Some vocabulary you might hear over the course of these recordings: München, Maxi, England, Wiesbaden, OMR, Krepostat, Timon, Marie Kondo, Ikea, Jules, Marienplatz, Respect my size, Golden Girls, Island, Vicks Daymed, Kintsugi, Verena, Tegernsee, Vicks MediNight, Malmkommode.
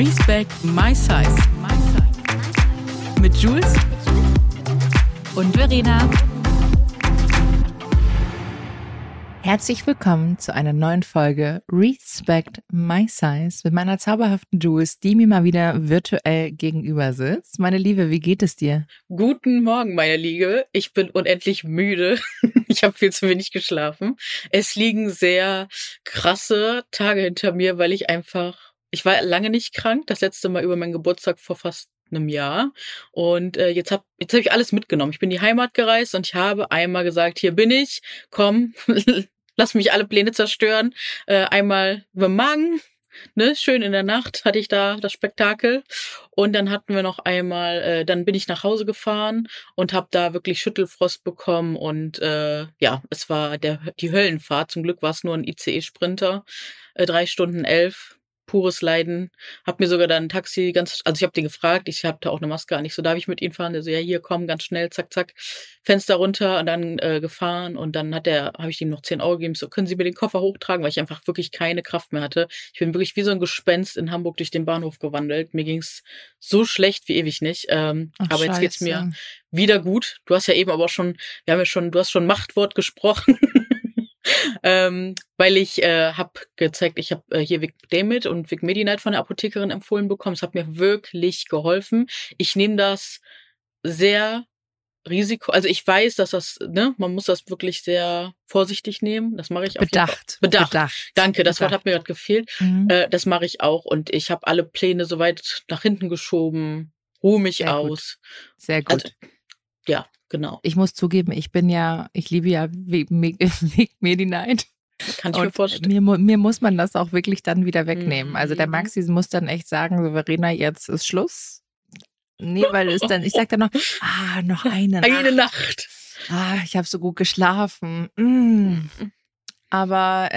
Respect my size. Mit Jules und Verena. Herzlich willkommen zu einer neuen Folge Respect My Size mit meiner zauberhaften Jules, die mir mal wieder virtuell gegenüber sitzt. Meine Liebe, wie geht es dir? Guten Morgen, meine Liebe. Ich bin unendlich müde. Ich habe viel zu wenig geschlafen. Es liegen sehr krasse Tage hinter mir, weil ich war lange nicht krank. Das letzte Mal über meinen Geburtstag vor fast einem Jahr. Und jetzt hab ich alles mitgenommen. Ich bin in die Heimat gereist und ich habe einmal gesagt, hier bin ich, komm, lass mich alle Pläne zerstören. Einmal Bemang, ne, schön in der Nacht hatte ich da das Spektakel. Und dann hatten wir noch einmal, dann bin ich nach Hause gefahren und habe da wirklich Schüttelfrost bekommen. Und es war die Höllenfahrt. Zum Glück war es nur ein ICE-Sprinter, 3 Stunden 11. Pures Leiden. Hab mir sogar dann ein Taxi ich habe den gefragt, ich habe da auch eine Maske an, ich so, darf ich mit Ihnen fahren? Der so, ja, hier, komm, ganz schnell, zack, zack, Fenster runter und dann gefahren und dann habe ich ihm noch 10 € gegeben, so, können Sie mir den Koffer hochtragen, weil ich einfach wirklich keine Kraft mehr hatte. Ich bin wirklich wie so ein Gespenst in Hamburg durch den Bahnhof gewandelt. Mir ging's so schlecht wie ewig nicht. Aber jetzt geht's mir wieder gut. Du hast ja eben aber auch schon, du hast schon Machtwort gesprochen. Weil ich habe gezeigt, ich habe hier Vicks Daymed und Vicks MediNight von der Apothekerin empfohlen bekommen. Es hat mir wirklich geholfen. Ich nehme das sehr risiko. Also ich weiß, dass das, ne, man muss das wirklich sehr vorsichtig nehmen. Das mache ich auch. Bedacht. Danke, das Wort hat mir gerade gefehlt. Mhm. Das mache ich auch und ich habe alle Pläne soweit nach hinten geschoben. Ruhe mich aus. Sehr gut. Also, ja. Genau. Ich muss zugeben, ich liebe ja Vicks MediNight. Kann ich mir vorstellen. Mir muss man das auch wirklich dann wieder wegnehmen. Mhm. Also der Maxi muss dann echt sagen, so Verena, jetzt ist Schluss. Nee, weil ich sag dann noch, noch eine Nacht. Eine Nacht. Ich habe so gut geschlafen. Aber,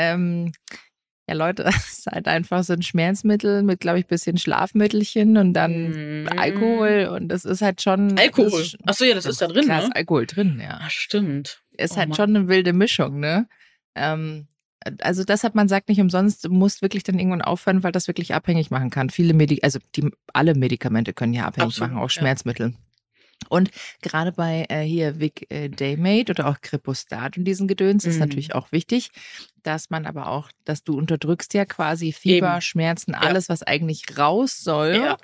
ja, Leute, es ist halt einfach so ein Schmerzmittel mit, glaube ich, bisschen Schlafmittelchen und dann Alkohol und das ist halt schon... Alkohol? Achso, ja, das ist da drin, klar, ne? Da ist Alkohol drin, ja. Ach, stimmt. Ist halt schon eine wilde Mischung, ne? Also deshalb, man sagt nicht umsonst, du musst wirklich dann irgendwann aufhören, weil das wirklich abhängig machen kann. Alle Medikamente können ja abhängig machen, auch Schmerzmittel. Ja. Und gerade bei hier Vicks Daymed oder auch Krepostat und diesen Gedöns ist natürlich auch wichtig, dass man aber auch, dass du unterdrückst ja quasi Fieber, eben, Schmerzen, alles, was eigentlich raus soll. Ja.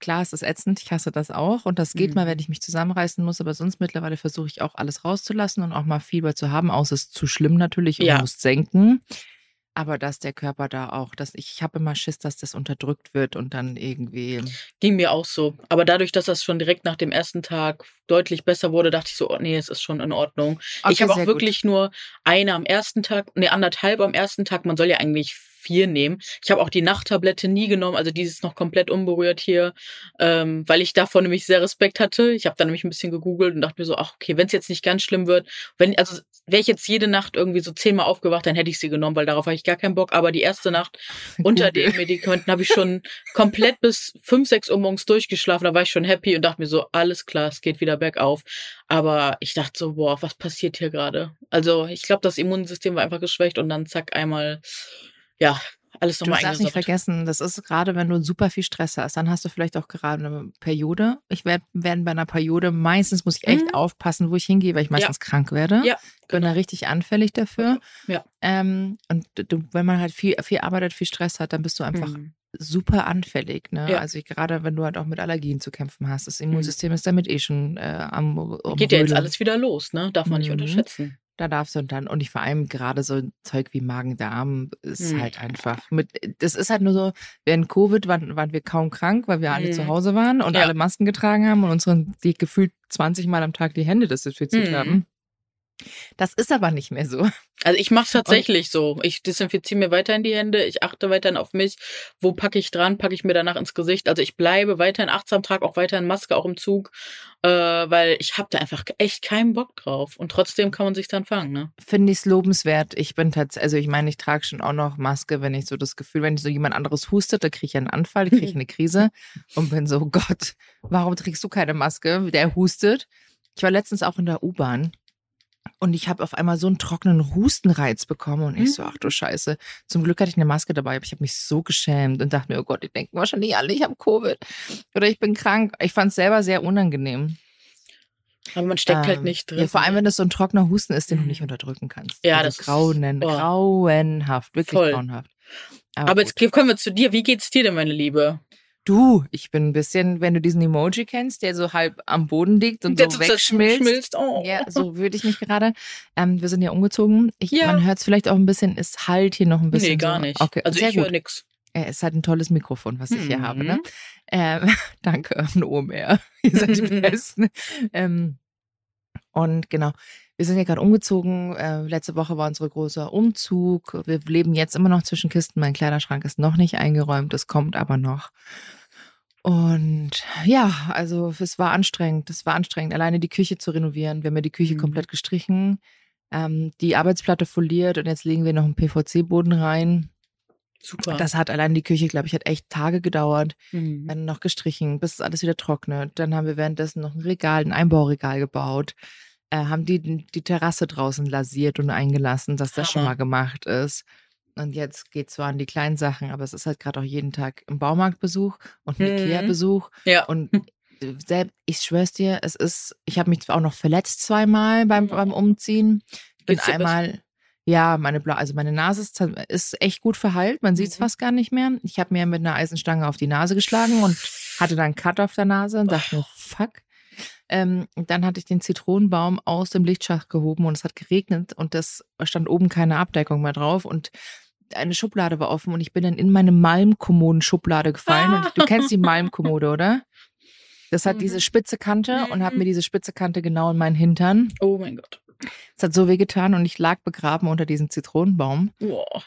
Klar, es ist ätzend, ich hasse das auch und das geht mal, wenn ich mich zusammenreißen muss, aber sonst mittlerweile versuche ich auch alles rauszulassen und auch mal Fieber zu haben, außer es ist zu schlimm natürlich und man muss senken. Aber dass der Körper da auch, ich habe immer Schiss, dass das unterdrückt wird und dann irgendwie... Ging mir auch so. Aber dadurch, dass das schon direkt nach dem ersten Tag deutlich besser wurde, dachte ich so, nee, es ist schon in Ordnung. Okay, ich habe auch wirklich nur anderthalb am ersten Tag. Man soll ja eigentlich 4 nehmen. Ich habe auch die Nachttablette nie genommen, also die ist noch komplett unberührt hier, weil ich davon nämlich sehr Respekt hatte. Ich habe da nämlich ein bisschen gegoogelt und dachte mir so, ach okay, wenn es jetzt nicht ganz schlimm wird, wäre ich jetzt jede Nacht irgendwie so 10-mal aufgewacht, dann hätte ich sie genommen, weil darauf habe ich gar keinen Bock. Aber die erste Nacht unter den Medikamenten habe ich schon komplett bis 5, 6 Uhr morgens durchgeschlafen. Da war ich schon happy und dachte mir so, alles klar, es geht wieder bergauf. Aber ich dachte so, boah, was passiert hier gerade? Also ich glaube, das Immunsystem war einfach geschwächt und dann zack, einmal... Ja, alles nochmal eingesaugt. Du darfst nicht vergessen, das ist gerade, wenn du super viel Stress hast, dann hast du vielleicht auch gerade eine Periode. Ich werde bei einer Periode, meistens muss ich echt aufpassen, wo ich hingehe, weil ich meistens krank werde. Ja, bin da richtig anfällig dafür. Ja. Und wenn man halt viel arbeitet, viel Stress hat, dann bist du einfach super anfällig. Ne? Ja. Also gerade wenn du halt auch mit Allergien zu kämpfen hast, das Immunsystem ist damit eh schon am Umrödeln. Geht ja jetzt alles wieder los, ne? Darf man nicht unterschätzen. Da darfst du und vor allem gerade so Zeug wie Magen-Darm ist halt einfach das ist halt nur so, während Covid waren wir kaum krank, weil wir alle zu Hause waren und alle Masken getragen haben und die gefühlt 20 Mal am Tag die Hände desinfiziert haben. Das ist aber nicht mehr so. Also ich mache es tatsächlich so. Ich desinfiziere mir weiterhin die Hände, ich achte weiterhin auf mich. Wo packe ich dran, packe ich mir danach ins Gesicht. Also ich bleibe weiterhin achtsam, trage auch weiterhin Maske, auch im Zug, weil ich habe da einfach echt keinen Bock drauf. Und trotzdem kann man sich dann fangen, ne? Finde ich es lobenswert. Ich bin tatsächlich, also ich meine, ich trage schon auch noch Maske, wenn ich so das Gefühl, wenn so jemand anderes hustet, da kriege ich einen Anfall, da kriege ich eine Krise und bin so, Gott, warum trägst du keine Maske? Der hustet. Ich war letztens auch in der U-Bahn. Und ich habe auf einmal so einen trockenen Hustenreiz bekommen und ich so, ach du Scheiße. Zum Glück hatte ich eine Maske dabei, aber ich habe mich so geschämt und dachte mir, oh Gott, die denken wahrscheinlich alle, ich habe Covid oder ich bin krank. Ich fand es selber sehr unangenehm. Aber man steckt halt nicht drin. Ja, vor allem, wenn das so ein trockener Husten ist, den du nicht unterdrücken kannst. Ja, also das ist grauenhaft, wirklich voll. Grauenhaft. Aber jetzt kommen wir zu dir. Wie geht's dir denn, meine Liebe? Du, ich bin ein bisschen, wenn du diesen Emoji kennst, der so halb am Boden liegt und der so wegschmilzt. Oh. Ja, so würde ich mich gerade. Wir sind ja umgezogen. Man hört es vielleicht auch ein bisschen, es halt hier noch ein bisschen. Nee, gar so. Nicht. Okay, also ich höre nichts. Es ist halt ein tolles Mikrofon, was ich hier habe. Ne? Danke an OMR. Ihr seid die Besten. Und genau, wir sind ja gerade umgezogen. Letzte Woche war unser großer Umzug. Wir leben jetzt immer noch zwischen Kisten. Mein Kleiderschrank ist noch nicht eingeräumt. Das kommt aber noch. Und ja, also es war anstrengend. Alleine die Küche zu renovieren. Wir haben ja die Küche komplett gestrichen. Die Arbeitsplatte foliert und jetzt legen wir noch einen PVC-Boden rein. Super. Das hat allein die Küche, glaube ich, hat echt Tage gedauert. Dann noch gestrichen, bis alles wieder trocknet. Dann haben wir währenddessen noch ein Einbauregal gebaut. Haben die Terrasse draußen lasiert und eingelassen, dass das schon mal gemacht ist. Und jetzt geht es zwar an die kleinen Sachen, aber es ist halt gerade auch jeden Tag ein Baumarktbesuch und ein Ikea-Besuch. Ja. Und ich schwör's dir, ich habe mich zwar auch noch verletzt zweimal beim Umziehen. Ja, meine Nase ist echt gut verheilt. Man sieht es fast gar nicht mehr. Ich habe mir mit einer Eisenstange auf die Nase geschlagen und hatte dann einen Cut auf der Nase und dachte mir, fuck. Dann hatte ich den Zitronenbaum aus dem Lichtschacht gehoben und es hat geregnet und das stand oben keine Abdeckung mehr drauf und eine Schublade war offen und ich bin dann in meine Malmkommoden-Schublade gefallen. Und du kennst die Malmkommode, oder? Das hat diese spitze Kante und habe mir diese spitze Kante genau in meinen Hintern. Oh mein Gott. Es hat so weh getan und ich lag begraben unter diesem Zitronenbaum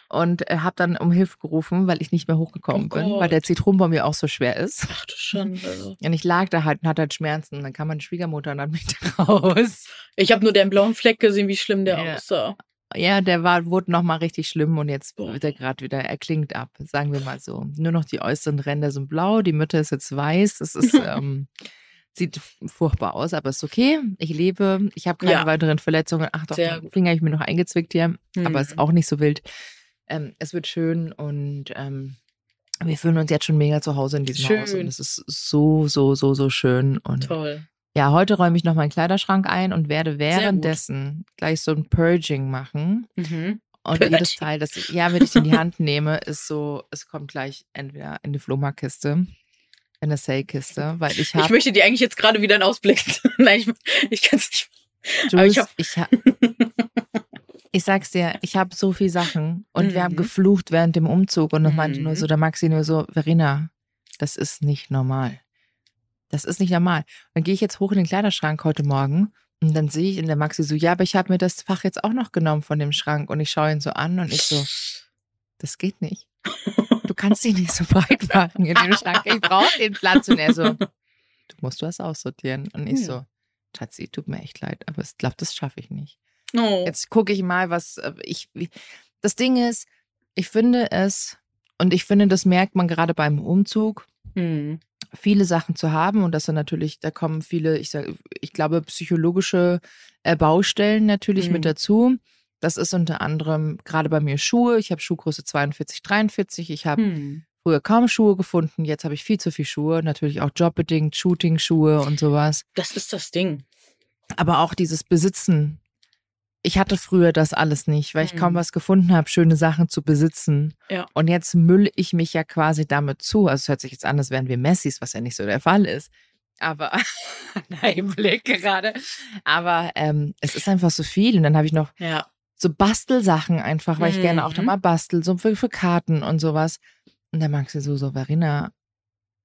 und habe dann um Hilfe gerufen, weil ich nicht mehr hochgekommen bin, weil der Zitronenbaum ja auch so schwer ist. Ach du Schande. Und ich lag da halt und hatte halt Schmerzen. Dann kam meine Schwiegermutter und hat mich da raus. Ich habe nur den blauen Fleck gesehen, wie schlimm der aussah. Ja, wurde nochmal richtig schlimm und jetzt wird er gerade wieder, er klingt ab, sagen wir mal so. Nur noch die äußeren Ränder sind blau, die Mitte ist jetzt weiß, es ist... Sieht furchtbar aus, aber ist okay. Ich lebe, ich habe keine weiteren Verletzungen. Ach doch, den Finger habe ich mir noch eingezwickt hier, aber ist auch nicht so wild. Es wird schön und wir fühlen uns jetzt schon mega zu Hause in diesem Haus. Und es ist so, so, so, so schön. Und toll. Ja, heute räume ich noch meinen Kleiderschrank ein und werde währenddessen gleich so ein Purging machen. Und jedes Teil, wenn ich in die Hand nehme, ist so, es kommt gleich entweder in die Flohmarktkiste. In der Sale-Kiste, weil ich möchte dir eigentlich jetzt gerade wieder einen Ausblick. Nein, ich kann es nicht. Jules, ich sag's dir, ich habe so viele Sachen und wir haben geflucht während dem Umzug und dann meinte nur so der Maxi nur so, Verena, das ist nicht normal. Das ist nicht normal. Dann gehe ich jetzt hoch in den Kleiderschrank heute Morgen und dann sehe ich in der Maxi so, ja, aber ich habe mir das Fach jetzt auch noch genommen von dem Schrank und ich schaue ihn so an und ich so, das geht nicht. Du kannst dich nicht so breit machen in dem Schrank. Ich brauche den Platz. Und er so, du musst was aussortieren. Und ich so, Schatzi, tut mir echt leid, aber ich glaube, das schaffe ich nicht. Oh. Jetzt gucke ich mal, das Ding ist, ich finde, das merkt man gerade beim Umzug, viele Sachen zu haben. Und das sind natürlich, da kommen viele, ich glaube, psychologische Baustellen natürlich mit dazu. Das ist unter anderem gerade bei mir Schuhe. Ich habe Schuhgröße 42, 43. Ich habe früher kaum Schuhe gefunden. Jetzt habe ich viel zu viel Schuhe. Natürlich auch jobbedingt, Shooting-Schuhe und sowas. Das ist das Ding. Aber auch dieses Besitzen. Ich hatte früher das alles nicht, weil ich kaum was gefunden habe, schöne Sachen zu besitzen. Ja. Und jetzt mülle ich mich ja quasi damit zu. Also es hört sich jetzt an, als wären wir Messis, was ja nicht so der Fall ist. Aber nein, Blick gerade. Aber es ist einfach so viel. Und dann habe ich noch... Ja. So Bastelsachen einfach, weil ich gerne auch da mal bastel, so für Karten und sowas. Und dann magst du so, Verena,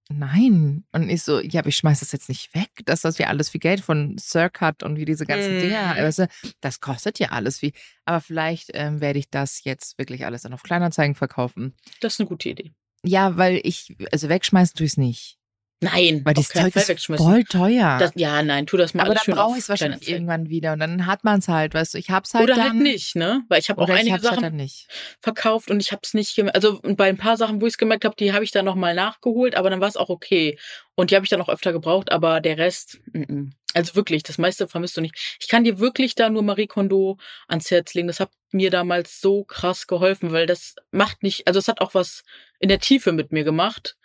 nein. Und ich so, ja, aber ich schmeiß das jetzt nicht weg, dass das ja alles viel Geld von Circuit und wie diese ganzen Dinger, weißt du, das kostet ja alles viel. Aber vielleicht werde ich das jetzt wirklich alles dann auf Kleinanzeigen verkaufen. Das ist eine gute Idee. Ja, weil wegschmeißen tue ich es nicht. Nein, weil das Zeug ist voll teuer. Tu das mal. Aber dann brauche ich es wahrscheinlich irgendwann wieder und dann hat man es halt, weißt du, ich hab's halt oder halt nicht, ne? Weil ich habe auch einige Sachen verkauft und ich habe es nicht gemerkt. Also bei ein paar Sachen, wo ich es gemerkt habe, die habe ich dann nochmal nachgeholt, aber dann war es auch okay. Und die habe ich dann auch öfter gebraucht, aber der Rest, Also wirklich, das meiste vermisst du nicht. Ich kann dir wirklich da nur Marie Kondo ans Herz legen. Das hat mir damals so krass geholfen, weil das macht nicht, also es hat auch was in der Tiefe mit mir gemacht.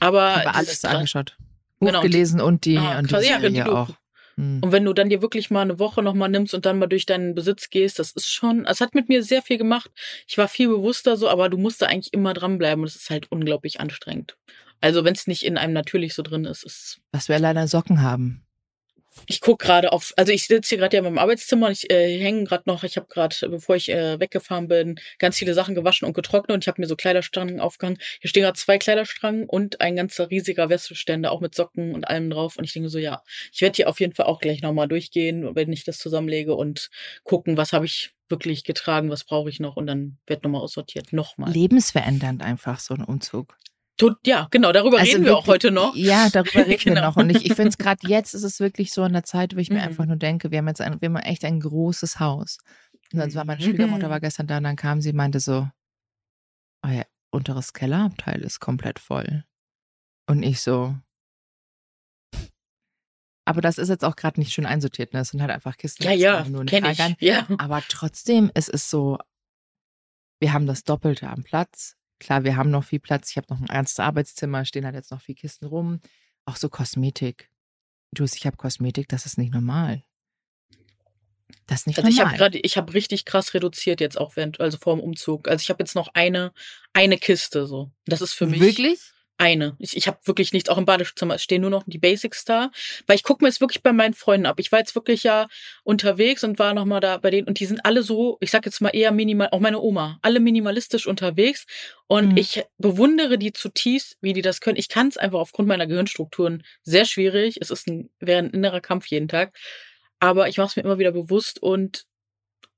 Aber ich habe alles angeschaut. Buch genau, gelesen und die Serie auch. Und wenn du dann dir wirklich mal eine Woche nochmal nimmst und dann mal durch deinen Besitz gehst, das ist schon, es hat mit mir sehr viel gemacht. Ich war viel bewusster so, aber du musst da eigentlich immer dranbleiben und es ist halt unglaublich anstrengend. Also wenn es nicht in einem natürlich so drin ist, ist... Was wir leider Socken haben. Ich gucke gerade auf, also ich sitze hier gerade ja in meinem Arbeitszimmer und ich hänge gerade noch, ich habe gerade, bevor ich weggefahren bin, ganz viele Sachen gewaschen und getrocknet und ich habe mir so Kleiderstangen aufgehangen. Hier stehen gerade 2 Kleiderstangen und ein ganzer riesiger Wäscheständer, auch mit Socken und allem drauf. Und ich denke so, ja, ich werde hier auf jeden Fall auch gleich nochmal durchgehen, wenn ich das zusammenlege und gucken, was habe ich wirklich getragen, was brauche ich noch und dann wird nochmal aussortiert, nochmal. Lebensverändernd einfach so ein Umzug. Ja, genau, darüber also reden wir wirklich, auch heute noch. Ja, darüber reden genau. wir noch. Und ich finde es gerade jetzt, ist es wirklich so in der Zeit, wo ich mir einfach nur denke, wir haben echt ein großes Haus. Und dann war meine Schwiegermutter war gestern da und dann kam sie und meinte so, euer unteres Kellerabteil ist komplett voll. Und ich so, aber das ist jetzt auch gerade nicht schön einsortiert, ne? Das sind halt einfach Kisten. Ja, nur kenn ich. Ja. Aber trotzdem, es ist so, wir haben das Doppelte am Platz. Klar, wir haben noch viel Platz. Ich habe noch ein ernstes Arbeitszimmer, stehen halt jetzt noch viel Kisten rum. Auch so Kosmetik. Jules, ich habe Kosmetik, das ist nicht normal. Das ist nicht normal. Ich habe richtig krass reduziert jetzt auch während, also vor dem Umzug. Also ich habe jetzt noch eine Kiste so. Das ist für mich. Wirklich? Eine. Ich habe wirklich nichts, auch im Badezimmer stehen nur noch die Basics da, weil ich gucke mir jetzt wirklich bei meinen Freunden ab. Ich war jetzt wirklich ja unterwegs und war nochmal da bei denen und die sind alle so, ich sag jetzt mal eher minimal, auch meine Oma, alle minimalistisch unterwegs und ich bewundere die zutiefst, wie die das können. Ich kann es einfach aufgrund meiner Gehirnstrukturen sehr schwierig. Es ist wäre ein innerer Kampf jeden Tag, aber ich mache es mir immer wieder bewusst und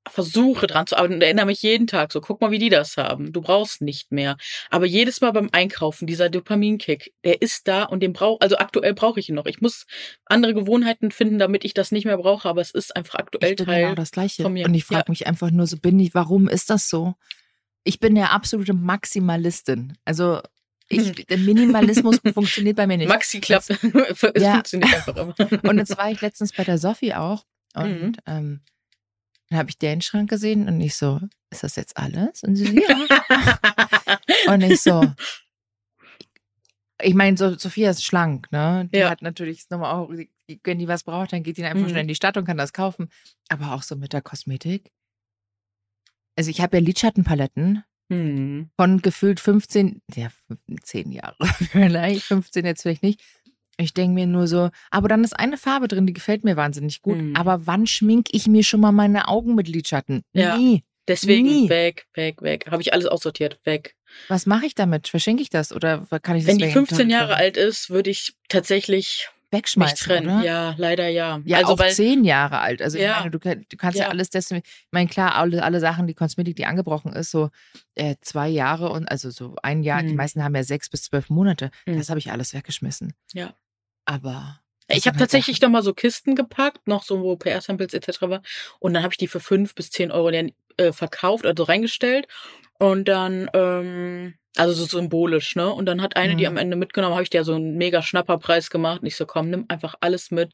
versuche dran zu arbeiten und erinnere mich jeden Tag so, guck mal, wie die das haben. Du brauchst nicht mehr. Aber jedes Mal beim Einkaufen, dieser Dopaminkick, der ist da und den aktuell brauche ich ihn noch. Ich muss andere Gewohnheiten finden, damit ich das nicht mehr brauche, aber es ist einfach aktuell Teil genau das Gleiche. Von mir. Und ich frage mich einfach nur so, warum ist das so? Ich bin ja absolute Maximalistin. Also der Minimalismus funktioniert bei mir nicht. Maxi klappt. Es funktioniert einfach immer. Und jetzt war ich letztens bei der Sophie auch und dann habe ich den Schrank gesehen und ich so, ist das jetzt alles? Und sie so, ja. Und ich so, ich meine, so, Sophia ist schlank, ne? Die hat natürlich nochmal auch, wenn die was braucht, dann geht die einfach schnell in die Stadt und kann das kaufen. Aber auch so mit der Kosmetik. Also ich habe ja Lidschattenpaletten von gefühlt 15, ja, 10 Jahre vielleicht, 15 jetzt vielleicht nicht. Ich denke mir nur so, aber dann ist eine Farbe drin, die gefällt mir wahnsinnig gut. Aber wann schminke ich mir schon mal meine Augen mit Lidschatten? Ja, nie. Deswegen nie. Weg. Habe ich alles aussortiert, weg. Was mache ich damit? Verschenke ich das oder kann ich das? Wenn die 15 Jahre alt ist, würde ich tatsächlich wegschmeißen, mich trennen. Oder? Ja, leider ja. Ja, also auch weil 10 Jahre alt. Also ich meine, du kannst ja alles deswegen. Ich meine, klar, alle Sachen, die Kosmetik, die angebrochen ist, so 2 Jahre und also so ein Jahr. Die meisten haben ja 6 bis 12 Monate. Das habe ich alles weggeschmissen. Ja. Aber ich habe tatsächlich nochmal so Kisten gepackt, noch so, wo PR-Samples etc. war. Und dann habe ich die für 5 bis 10 Euro verkauft, also reingestellt. Und dann, also so symbolisch, ne? Und dann hat eine, die am Ende mitgenommen, habe ich dir so einen mega Schnapperpreis gemacht. Und ich so, komm, nimm einfach alles mit.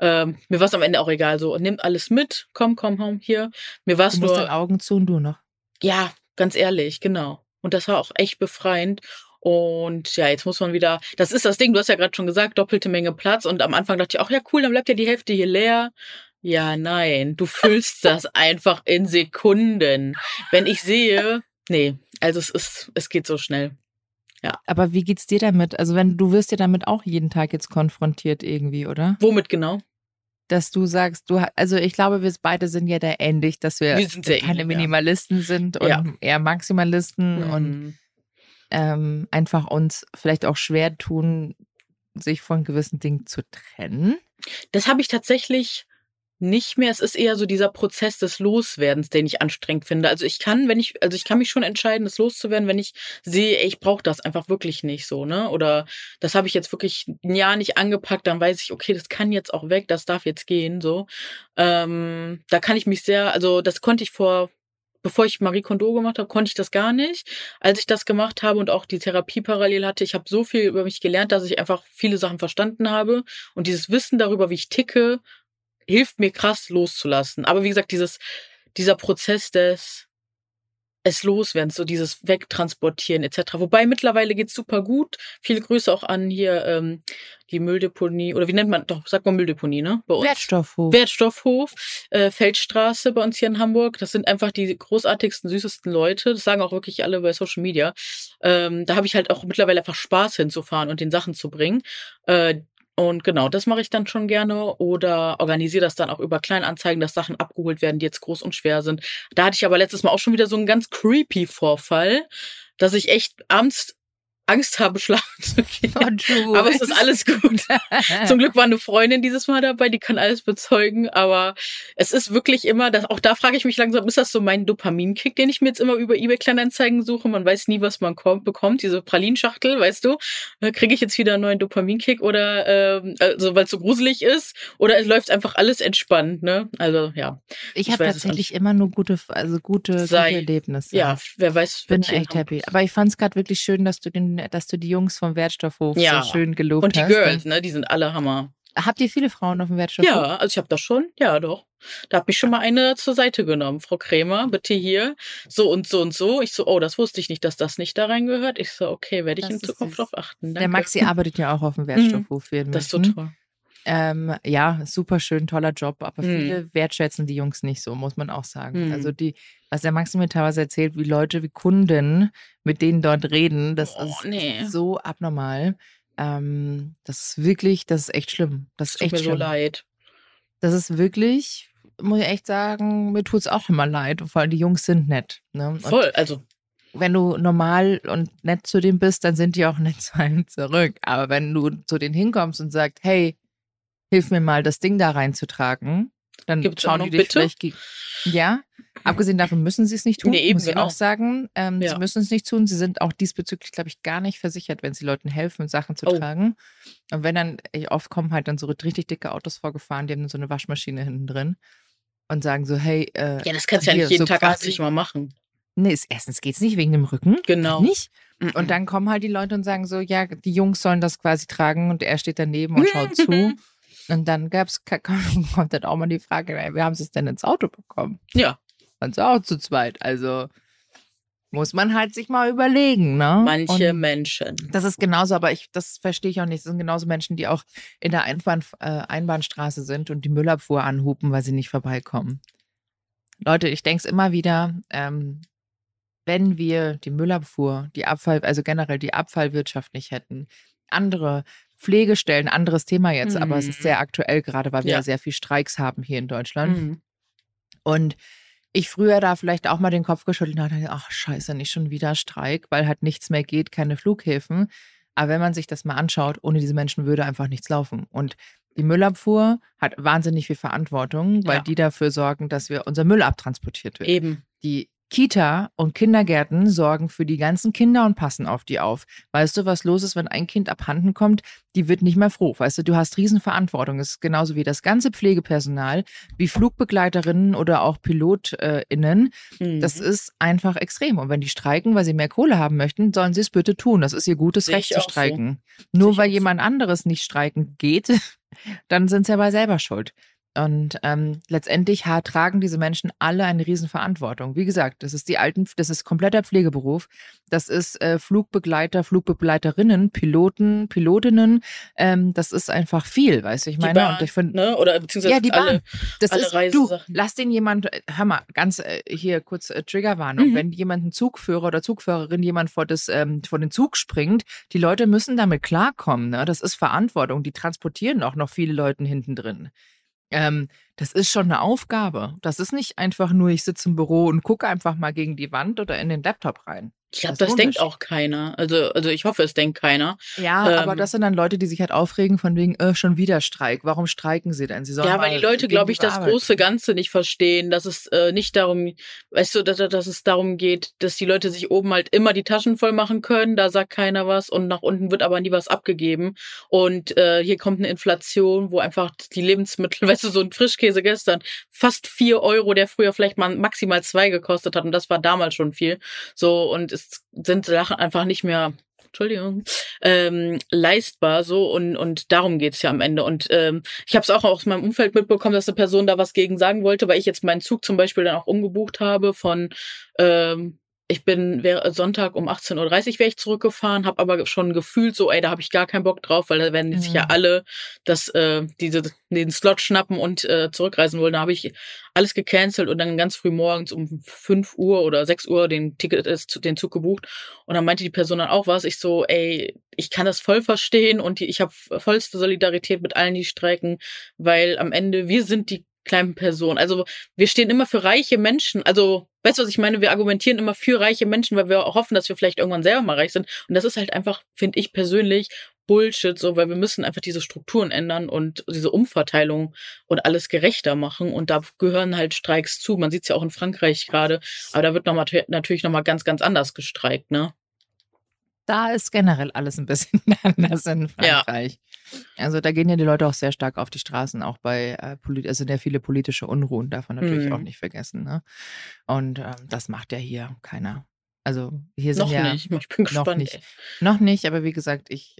Mir war es am Ende auch egal. So, nimm alles mit, komm, hier. Mir war's nur. Du musst deine Augen zu und du noch. Ja, ganz ehrlich, genau. Und das war auch echt befreiend. Und ja, jetzt muss man wieder, das ist das Ding, du hast ja gerade schon gesagt, doppelte Menge Platz und am Anfang dachte ich auch, ja cool, dann bleibt ja die Hälfte hier leer. Ja, nein, du füllst das einfach in Sekunden. Wenn ich sehe, nee, also es geht so schnell. Ja. Aber wie geht's dir damit? Also wenn du wirst ja damit auch jeden Tag jetzt konfrontiert irgendwie, oder? Womit genau? Dass du sagst, also ich glaube, wir beide sind ja da ähnlich, dass wir keine ähnlich, Minimalisten sind und eher Maximalisten und einfach uns vielleicht auch schwer tun, sich von gewissen Dingen zu trennen? Das habe ich tatsächlich nicht mehr. Es ist eher so dieser Prozess des Loswerdens, den ich anstrengend finde. Also ich kann mich schon entscheiden, es loszuwerden, wenn ich sehe, ich brauche das einfach wirklich nicht so, ne? Oder das habe ich jetzt wirklich ein Jahr nicht angepackt, dann weiß ich, okay, das kann jetzt auch weg, das darf jetzt gehen, so. Da kann ich mich sehr, also das konnte ich vor bevor ich Marie Kondo gemacht habe, konnte ich das gar nicht. Als ich das gemacht habe und auch die Therapie parallel hatte, ich habe so viel über mich gelernt, dass ich einfach viele Sachen verstanden habe. Und dieses Wissen darüber, wie ich ticke, hilft mir krass loszulassen. Aber wie gesagt, dieser Prozess des es loswerden, so dieses Wegtransportieren etc. Wobei mittlerweile geht's super gut. Viele Grüße auch an hier die Mülldeponie, oder wie nennt man, doch, sagt man Mülldeponie, ne? Bei uns. Wertstoffhof, Feldstraße bei uns hier in Hamburg. Das sind einfach die großartigsten, süßesten Leute. Das sagen auch wirklich alle bei Social Media. Da habe ich halt auch mittlerweile einfach Spaß hinzufahren und den Sachen zu bringen. Und genau, das mache ich dann schon gerne, oder organisiere das dann auch über Kleinanzeigen, dass Sachen abgeholt werden, die jetzt groß und schwer sind. Da hatte ich aber letztes Mal auch schon wieder so einen ganz creepy Vorfall, dass ich echt abends Angst habe, schlafen zu gehen. Oh, Jules. Aber es ist alles gut. Zum Glück war eine Freundin dieses Mal dabei, die kann alles bezeugen. Aber es ist wirklich immer, dass, auch da frage ich mich langsam, ist das so mein Dopaminkick, den ich mir jetzt immer über eBay-Kleinanzeigen suche? Man weiß nie, was man bekommt. Diese Pralinschachtel, weißt du, kriege ich jetzt wieder einen neuen Dopaminkick, oder also, weil es so gruselig ist, oder es läuft einfach alles entspannt, ne? Also ja. Ich habe tatsächlich immer nur gute Erlebnisse. Ja, wer weiß. Bin echt happy. Aber ich fand es gerade wirklich schön, dass du die Jungs vom Wertstoffhof so schön gelobt hast. Und die Girls, ne? Die sind alle Hammer. Habt ihr viele Frauen auf dem Wertstoffhof? Ja, also ich habe das schon. Ja, doch. Da hat mich schon mal eine zur Seite genommen. Frau Krämer, bitte hier. So und so und so. Ich so, oh, das wusste ich nicht, dass das nicht da reingehört. Ich so, okay, werde ich in Zukunft darauf achten. Danke. Der Maxi arbeitet ja auch auf dem Wertstoffhof. Das ist so toll. Ja, super schön, toller Job. Aber viele wertschätzen die Jungs nicht so, muss man auch sagen. Also die... Was der Maxi mir teilweise erzählt, wie Leute, wie Kunden mit denen dort reden, das ist so abnormal. Das ist echt schlimm. Das ist echt schlimm. Tut mir so leid. Das ist wirklich, muss ich echt sagen, mir tut es auch immer leid. Vor allem die Jungs sind nett. Ne? Voll, also. Wenn du normal und nett zu denen bist, dann sind die auch nett zu einem zurück. Aber wenn du zu denen hinkommst und sagst, hey, hilf mir mal, das Ding da reinzutragen, dann gibt's schauen die dich vielleicht... Ja, abgesehen davon müssen sie es nicht tun, muss ich auch sagen. Sie müssen es nicht tun. Sie sind auch diesbezüglich, glaube ich, gar nicht versichert, wenn sie Leuten helfen, Sachen zu tragen. Und wenn dann, oft kommen halt dann so richtig dicke Autos vorgefahren, die haben so eine Waschmaschine hinten drin und sagen so, hey. Ja, das kannst du ja nicht jeden Tag 80 Mal machen. Nee, erstens geht's nicht wegen dem Rücken. Genau. Nicht. Und dann kommen halt die Leute und sagen so, ja, die Jungs sollen das quasi tragen und er steht daneben und schaut zu. Und dann kommt dann auch mal die Frage, wie haben sie es denn ins Auto bekommen? Ja. Und so auch zu zweit. Also muss man halt sich mal überlegen, ne? Manche und Menschen. Das ist genauso, aber das verstehe ich auch nicht. Das sind genauso Menschen, die auch in der Einbahnstraße sind und die Müllabfuhr anhupen, weil sie nicht vorbeikommen. Leute, ich denke es immer wieder, wenn wir die Müllabfuhr, also generell die Abfallwirtschaft nicht hätten, andere Pflegestellen, anderes Thema jetzt, aber es ist sehr aktuell gerade, weil wir ja sehr viel Streiks haben hier in Deutschland. Und ich früher da vielleicht auch mal den Kopf geschüttelt und dachte, ach scheiße, nicht schon wieder Streik, weil halt nichts mehr geht, keine Flughäfen. Aber wenn man sich das mal anschaut, ohne diese Menschen würde einfach nichts laufen. Und die Müllabfuhr hat wahnsinnig viel Verantwortung, weil die dafür sorgen, dass unser Müll abtransportiert wird. Eben. Die Kita und Kindergärten sorgen für die ganzen Kinder und passen auf die auf. Weißt du, was los ist, wenn ein Kind abhanden kommt? Die wird nicht mehr froh. Weißt du hast Riesenverantwortung. Das ist genauso wie das ganze Pflegepersonal, wie Flugbegleiterinnen oder auch PilotInnen. Das ist einfach extrem. Und wenn die streiken, weil sie mehr Kohle haben möchten, sollen sie es bitte tun. Das ist ihr gutes Recht zu streiken. So. Nur weil jemand anderes nicht streiken geht, dann sind sie aber selber schuld. Und letztendlich tragen diese Menschen alle eine Riesenverantwortung. Wie gesagt, das ist kompletter Pflegeberuf. Das ist Flugbegleiter, Flugbegleiterinnen, Piloten, Pilotinnen. Das ist einfach viel, weißt du, ich meine. Die Bahn, und ich find, ne? Oder beziehungsweise die Bahn. Das ist Reisesachen. Du, lass den jemand, hör mal, ganz hier kurz Triggerwarnung. Wenn jemand, ein Zugführer oder Zugführerin, jemand vor den Zug springt, die Leute müssen damit klarkommen. Ne? Das ist Verantwortung. Die transportieren auch noch viele Leute hinten drin. Das ist schon eine Aufgabe. Das ist nicht einfach nur, ich sitze im Büro und gucke einfach mal gegen die Wand oder in den Laptop rein. Ich glaube, das denkt auch keiner. Also ich hoffe, es denkt keiner. Ja, aber das sind dann Leute, die sich halt aufregen von wegen, schon wieder Streik. Warum streiken sie denn? Weil die Leute, glaube ich, das große Ganze nicht verstehen, dass es nicht darum, weißt du, dass es darum geht, dass die Leute sich oben halt immer die Taschen voll machen können, da sagt keiner was und nach unten wird aber nie was abgegeben. Und hier kommt eine Inflation, wo einfach die Lebensmittel, weißt du, so ein Frischkäse Frischkäse gestern fast 4 €, der früher vielleicht mal maximal 2 gekostet hat, und das war damals schon viel. So, und es sind Sachen einfach nicht mehr, Entschuldigung, leistbar, so, und darum geht's ja am Ende. Und ich habe es auch aus meinem Umfeld mitbekommen, dass eine Person da was gegen sagen wollte, weil ich jetzt meinen Zug zum Beispiel dann auch umgebucht habe von Sonntag um 18:30 Uhr wäre ich zurückgefahren, habe aber schon gefühlt so, da habe ich gar keinen Bock drauf, weil da werden jetzt ja alle den Slot schnappen und zurückreisen wollen. Da habe ich alles gecancelt und dann ganz früh morgens um 5 Uhr oder 6 Uhr den Zug gebucht. Und dann meinte die Person dann auch was. Ich so, ich kann das voll verstehen und ich habe vollste Solidarität mit allen, die streiken, weil am Ende, wir sind die kleinen Personen. Also wir stehen immer für reiche Menschen. Also, weißt du, was ich meine? Wir argumentieren immer für reiche Menschen, weil wir auch hoffen, dass wir vielleicht irgendwann selber mal reich sind. Und das ist halt einfach, finde ich persönlich, Bullshit, so, weil wir müssen einfach diese Strukturen ändern und diese Umverteilung und alles gerechter machen. Und da gehören halt Streiks zu. Man sieht es ja auch in Frankreich gerade. Aber da wird natürlich nochmal ganz, ganz anders gestreikt, ne? Da ist generell alles ein bisschen anders in Frankreich. Ja. Also da gehen ja die Leute auch sehr stark auf die Straßen, auch bei sind ja viele politische Unruhen, darf man natürlich auch nicht vergessen. Ne? Und das macht ja hier keiner. Also hier sind Noch nicht, aber wie gesagt, ich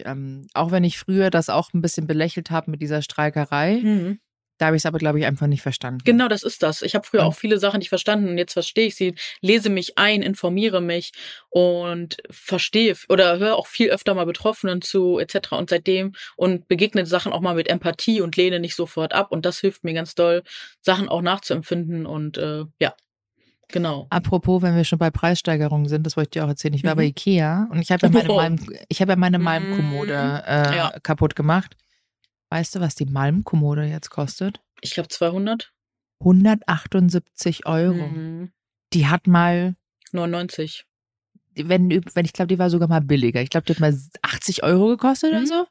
auch wenn ich früher das auch ein bisschen belächelt habe mit dieser Streikerei, da habe ich es aber, glaube ich, einfach nicht verstanden. Genau, das ist das. Ich habe früher auch viele Sachen nicht verstanden und jetzt verstehe ich sie, lese mich ein, informiere mich und verstehe oder höre auch viel öfter mal Betroffenen zu etc. und seitdem und begegne Sachen auch mal mit Empathie und lehne nicht sofort ab, und das hilft mir ganz doll, Sachen auch nachzuempfinden und genau. Apropos, wenn wir schon bei Preissteigerungen sind, das wollte ich dir auch erzählen. Ich war bei Ikea und ich habe ja meine Malmkommode kaputt gemacht. Weißt du, was die Malmkommode jetzt kostet? Ich glaube 200. 178 €. Die hat mal 99. Wenn ich glaube, die war sogar mal billiger. Ich glaube, die hat mal 80 € gekostet oder so.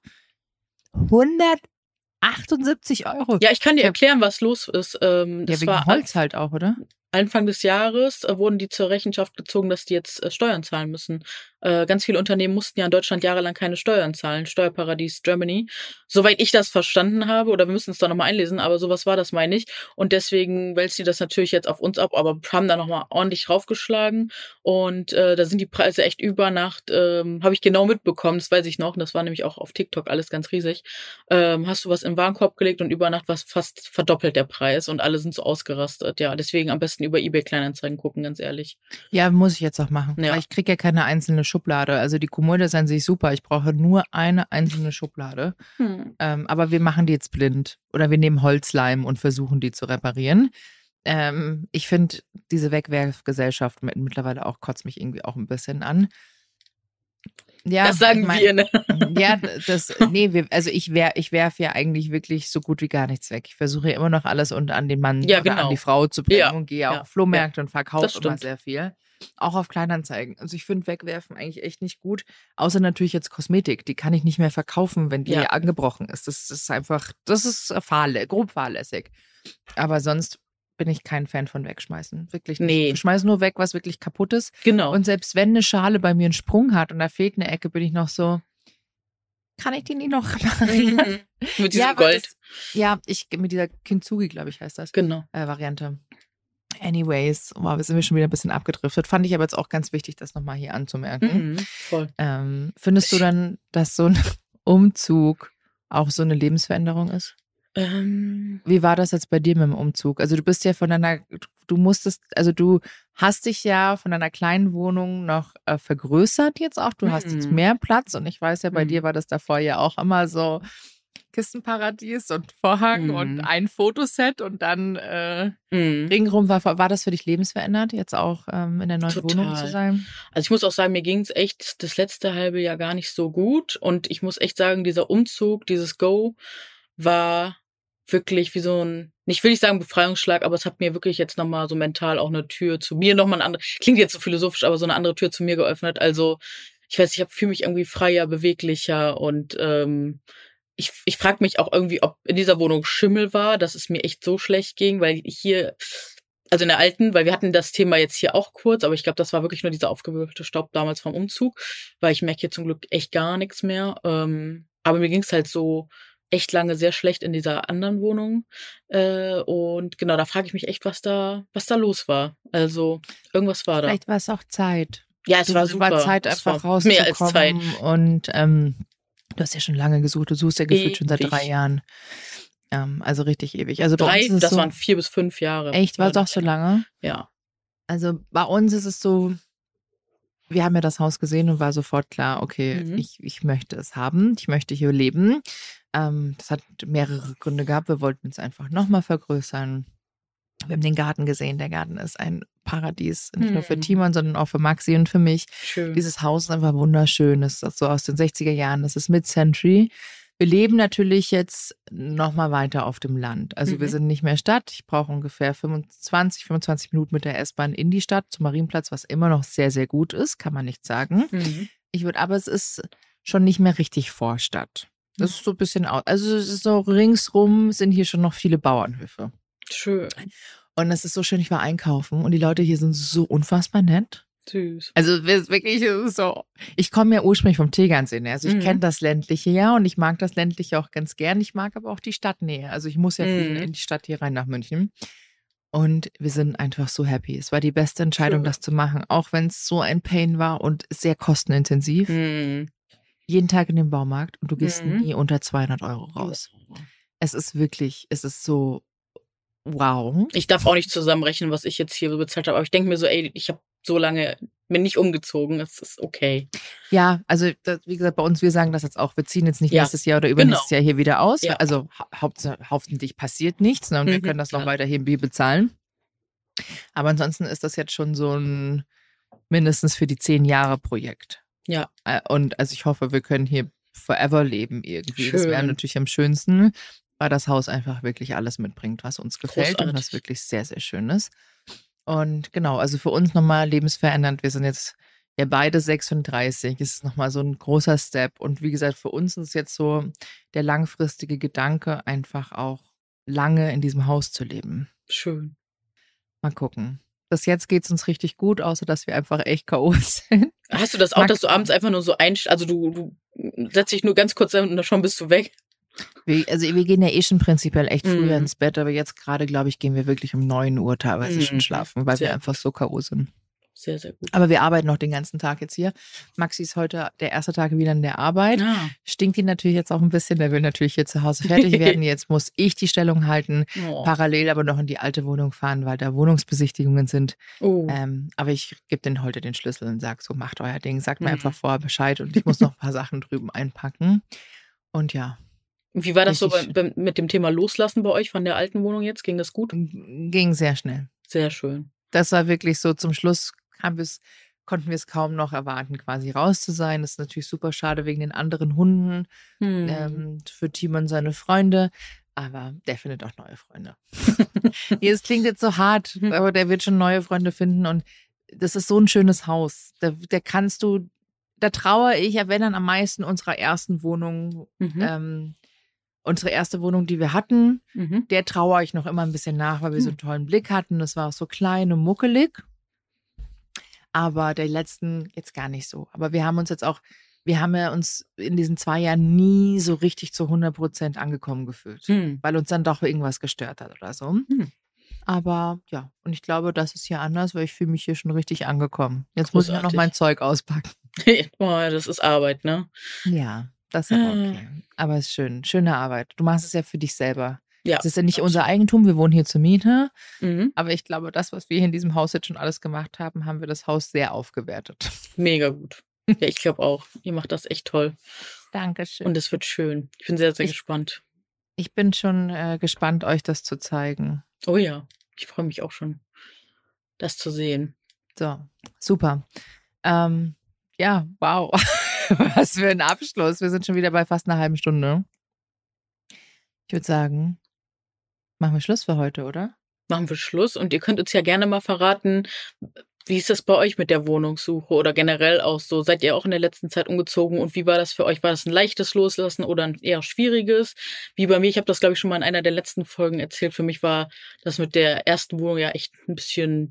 178 €. Ja, ich kann dir erklären, was los ist. Das war Holz halt auch, oder? Anfang des Jahres wurden die zur Rechenschaft gezogen, dass die jetzt Steuern zahlen müssen. Ganz viele Unternehmen mussten ja in Deutschland jahrelang keine Steuern zahlen. Steuerparadies Germany. Soweit ich das verstanden habe, oder wir müssen es da nochmal einlesen, aber sowas war das, meine ich. Und deswegen wälzt die das natürlich jetzt auf uns ab, aber haben da nochmal ordentlich raufgeschlagen. Und da sind die Preise echt über Nacht, habe ich genau mitbekommen, das weiß ich noch. Und das war nämlich auch auf TikTok alles ganz riesig. Hast du was im Warenkorb gelegt und über Nacht war es fast verdoppelt der Preis und alle sind so ausgerastet. Ja, deswegen am besten über eBay-Kleinanzeigen gucken, ganz ehrlich. Ja, muss ich jetzt auch machen. Ja. Weil ich kriege ja keine einzelne Schublade. Also die Kommode ist an sich super. Ich brauche nur eine einzelne Schublade. Aber wir machen die jetzt blind. Oder wir nehmen Holzleim und versuchen, die zu reparieren. Ich finde diese Wegwerfgesellschaft mittlerweile auch, kotzt mich irgendwie auch ein bisschen an. Ja, das sagen wir, ne? Ja, ich werfe ja eigentlich wirklich so gut wie gar nichts weg. Ich versuche ja immer noch alles und an den Mann oder an die Frau zu bringen und gehe auf Flohmärkte und verkaufe immer sehr viel. Auch auf Kleinanzeigen. Also ich finde Wegwerfen eigentlich echt nicht gut, außer natürlich jetzt Kosmetik. Die kann ich nicht mehr verkaufen, wenn die angebrochen ist. Das ist einfach, grob fahrlässig. Aber sonst bin ich kein Fan von Wegschmeißen. Wirklich nicht. Nee. Ich schmeiße nur weg, was wirklich kaputt ist. Genau. Und selbst wenn eine Schale bei mir einen Sprung hat und da fehlt eine Ecke, bin ich noch so, kann ich die nie noch reparieren? Mit diesem Gold? Mit dieser Kintsugi, glaube ich, heißt das. Genau. Variante. Anyways, sind wir schon wieder ein bisschen abgedriftet. Fand ich aber jetzt auch ganz wichtig, das nochmal hier anzumerken. Voll. Findest du dann, dass so ein Umzug auch so eine Lebensveränderung ist? Wie war das jetzt bei dir mit dem Umzug? Also du bist ja du hast dich ja von deiner kleinen Wohnung noch vergrößert jetzt auch. Du hast jetzt mehr Platz und ich weiß ja, bei dir war das davor ja auch immer so Kistenparadies und Vorhang und ein Fotoset und dann ringsrum. War das für dich lebensverändert, jetzt auch in der neuen Wohnung zu sein? Also ich muss auch sagen, mir ging es echt das letzte halbe Jahr gar nicht so gut und ich muss echt sagen, dieser Umzug, dieses Go war wirklich wie so ein, ich will nicht sagen Befreiungsschlag, aber es hat mir wirklich jetzt nochmal so mental auch eine Tür zu mir, nochmal eine andere, klingt jetzt so philosophisch, aber so eine andere Tür zu mir geöffnet. Also ich weiß nicht, ich fühle mich irgendwie freier, beweglicher und ich frage mich auch irgendwie, ob in dieser Wohnung Schimmel war, dass es mir echt so schlecht ging, weil ich hier, also in der alten, weil wir hatten das Thema jetzt hier auch kurz, aber ich glaube, das war wirklich nur dieser aufgewürfelte Staub damals vom Umzug, weil ich merke hier zum Glück echt gar nichts mehr. Aber mir ging es halt so echt lange sehr schlecht in dieser anderen Wohnung. Und genau, da frage ich mich echt, was da los war. Also irgendwas war da. Vielleicht war es auch Zeit. Ja, es war super. Es war Zeit, einfach rauszukommen. Mehr als Zeit. Und du hast ja schon lange gesucht. Du suchst ja gefühlt schon seit 3 Jahren. Also richtig ewig. Also 3, das so waren 4 bis 5 Jahre. Echt? War es auch so lange? Ja. Also bei uns ist es so, wir haben ja das Haus gesehen und war sofort klar, okay, ich möchte es haben. Ich möchte hier leben. Das hat mehrere Gründe gehabt. Wir wollten es einfach nochmal vergrößern. Wir haben den Garten gesehen. Der Garten ist ein Paradies. Nicht nur für Timon, sondern auch für Maxi und für mich. Schön. Dieses Haus ist einfach wunderschön. Das ist so aus den 60er Jahren. Das ist Mid-Century. Wir leben natürlich jetzt nochmal weiter auf dem Land. Also wir sind nicht mehr Stadt. Ich brauche ungefähr 25 Minuten mit der S-Bahn in die Stadt zum Marienplatz, was immer noch sehr, sehr gut ist. Kann man nicht sagen. Aber es ist schon nicht mehr richtig Vorstadt. Das ist so ein bisschen aus. Also es ist so, ringsrum sind hier schon noch viele Bauernhöfe. Schön. Und es ist so schön, ich war einkaufen und die Leute hier sind so unfassbar nett. Süß. Also wirklich, es ist so, ich komme ja ursprünglich vom Tegernsee, also ich kenne das Ländliche ja und ich mag das Ländliche auch ganz gern, ich mag aber auch die Stadtnähe, also ich muss ja in die Stadt hier rein nach München und wir sind einfach so happy. Es war die beste Entscheidung, das zu machen, auch wenn es so ein Pain war und sehr kostenintensiv. Jeden Tag in den Baumarkt und du gehst nie unter 200 Euro raus. Es ist wirklich, es ist so wow. Ich darf auch nicht zusammenrechnen, was ich jetzt hier so bezahlt habe, aber ich denke mir so, ey, ich habe so lange bin nicht umgezogen, das ist okay. Ja, also das, wie gesagt, bei uns, wir sagen das jetzt auch, wir ziehen jetzt nicht nächstes Jahr oder übernächstes Jahr hier wieder aus, also hoffentlich passiert nichts, sondern wir können das noch weiter hier bezahlen. Aber ansonsten ist das jetzt schon so ein mindestens für die 10 Jahre Projekt. Ja. Und also ich hoffe, wir können hier forever leben irgendwie. Schön. Das wäre natürlich am schönsten, weil das Haus einfach wirklich alles mitbringt, was uns gefällt. Großartig. Und was wirklich sehr, sehr schön ist. Und genau, also für uns nochmal lebensverändernd. Wir sind jetzt ja beide 36. Es ist nochmal so ein großer Step. Und wie gesagt, für uns ist jetzt so der langfristige Gedanke, einfach auch lange in diesem Haus zu leben. Schön. Mal gucken. Bis jetzt geht es uns richtig gut, außer dass wir einfach echt K.O. sind. Hast du das auch, dass du abends einfach nur so also du setzt dich nur ganz kurz hin und dann schon bist du weg? Wir gehen ja eh schon prinzipiell echt früher ins Bett, aber jetzt gerade, glaube ich, gehen wir wirklich um 9 Uhr teilweise schon schlafen, weil wir einfach so K.O. sind. Sehr, sehr gut. Aber wir arbeiten noch den ganzen Tag jetzt hier. Maxi ist heute der erste Tag wieder in der Arbeit. Ah. Stinkt ihn natürlich jetzt auch ein bisschen. Der will natürlich hier zu Hause fertig werden. Jetzt muss ich die Stellung halten, parallel aber noch in die alte Wohnung fahren, weil da Wohnungsbesichtigungen sind. Oh. Aber ich gebe denen heute den Schlüssel und sage so, macht euer Ding. Sagt mir einfach vorher Bescheid und ich muss noch ein paar Sachen drüben einpacken. Und ja. Wie war das richtig so mit dem Thema Loslassen bei euch von der alten Wohnung jetzt? Ging das gut? Ging sehr schnell. Sehr schön. Das war wirklich so, zum Schluss konnten wir es kaum noch erwarten, quasi raus zu sein. Das ist natürlich super schade wegen den anderen Hunden, für Timon seine Freunde. Aber der findet auch neue Freunde. Es klingt jetzt so hart, aber der wird schon neue Freunde finden. Und das ist so ein schönes Haus. Da trauere ich ja, wenn dann, am meisten unserer ersten Wohnung, unsere erste Wohnung, die wir hatten, der trauere ich noch immer ein bisschen nach, weil wir so einen tollen Blick hatten. Das war auch so klein und muckelig. Aber der letzten jetzt gar nicht so. Aber wir haben ja uns in diesen 2 Jahren nie so richtig zu 100% angekommen gefühlt, weil uns dann doch irgendwas gestört hat oder so. Aber ja, und ich glaube, das ist hier anders, weil ich fühle mich hier schon richtig angekommen. Jetzt Großartig. Muss ich auch noch mein Zeug auspacken. Boah, das ist Arbeit, ne? Ja. Das ist aber okay. Aber es ist schön. Schöne Arbeit. Du machst es ja für dich selber. Ja. Es ist ja nicht unser Eigentum. Wir wohnen hier zur Miete. Aber ich glaube, das, was wir hier in diesem Haus jetzt schon alles gemacht haben, haben wir das Haus sehr aufgewertet. Mega gut. Ja, ich glaube auch. Ihr macht das echt toll. Dankeschön. Und es wird schön. Ich bin sehr, sehr gespannt. Ich bin schon gespannt, euch das zu zeigen. Oh ja. Ich freue mich auch schon, das zu sehen. So. Super. Ja, wow. Was für ein Abschluss. Wir sind schon wieder bei fast einer halben Stunde. Ich würde sagen, machen wir Schluss für heute, oder? Machen wir Schluss und ihr könnt uns ja gerne mal verraten, wie ist das bei euch mit der Wohnungssuche oder generell auch so? Seid ihr auch in der letzten Zeit umgezogen und wie war das für euch? War das ein leichtes Loslassen oder ein eher schwieriges? Wie bei mir, ich habe das, glaube ich, schon mal in einer der letzten Folgen erzählt. Für mich war das mit der ersten Wohnung ja echt ein bisschen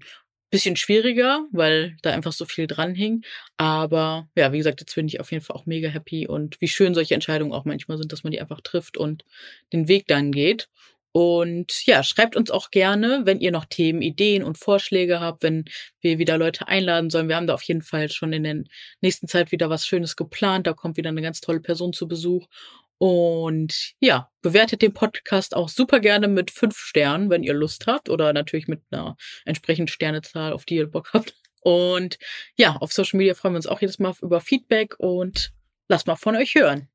Bisschen schwieriger, weil da einfach so viel dran hing. Aber ja, wie gesagt, jetzt bin ich auf jeden Fall auch mega happy und wie schön solche Entscheidungen auch manchmal sind, dass man die einfach trifft und den Weg dann geht. Und ja, schreibt uns auch gerne, wenn ihr noch Themen, Ideen und Vorschläge habt, wenn wir wieder Leute einladen sollen. Wir haben da auf jeden Fall schon in der nächsten Zeit wieder was Schönes geplant. Da kommt wieder eine ganz tolle Person zu Besuch. Und ja, bewertet den Podcast auch super gerne mit 5 Sternen, wenn ihr Lust habt. Oder natürlich mit einer entsprechenden Sternezahl, auf die ihr Bock habt. Und ja, auf Social Media freuen wir uns auch jedes Mal über Feedback. Und lasst mal von euch hören.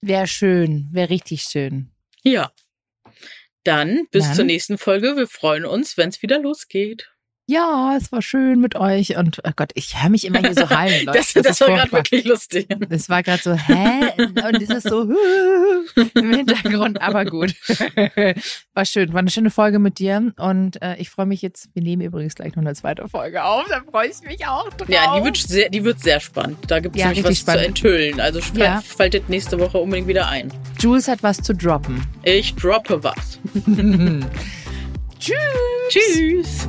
Wäre schön, wäre richtig schön. Ja. Dann bis zur nächsten Folge. Wir freuen uns, wenn es wieder losgeht. Ja, es war schön mit euch. Und oh Gott, ich höre mich immer hier so heilen, Leute. Das war gerade wirklich lustig. Das war gerade so, hä? Und das ist so im Hintergrund, aber gut. War schön, war eine schöne Folge mit dir. Und ich freue mich jetzt, wir nehmen übrigens gleich noch eine zweite Folge auf. Da freue ich mich auch drauf. Ja, die wird sehr spannend. Da gibt es nämlich was spannend zu enthüllen. Also faltet nächste Woche unbedingt wieder ein. Jules hat was zu droppen. Ich droppe was. Tschüss. Tschüss.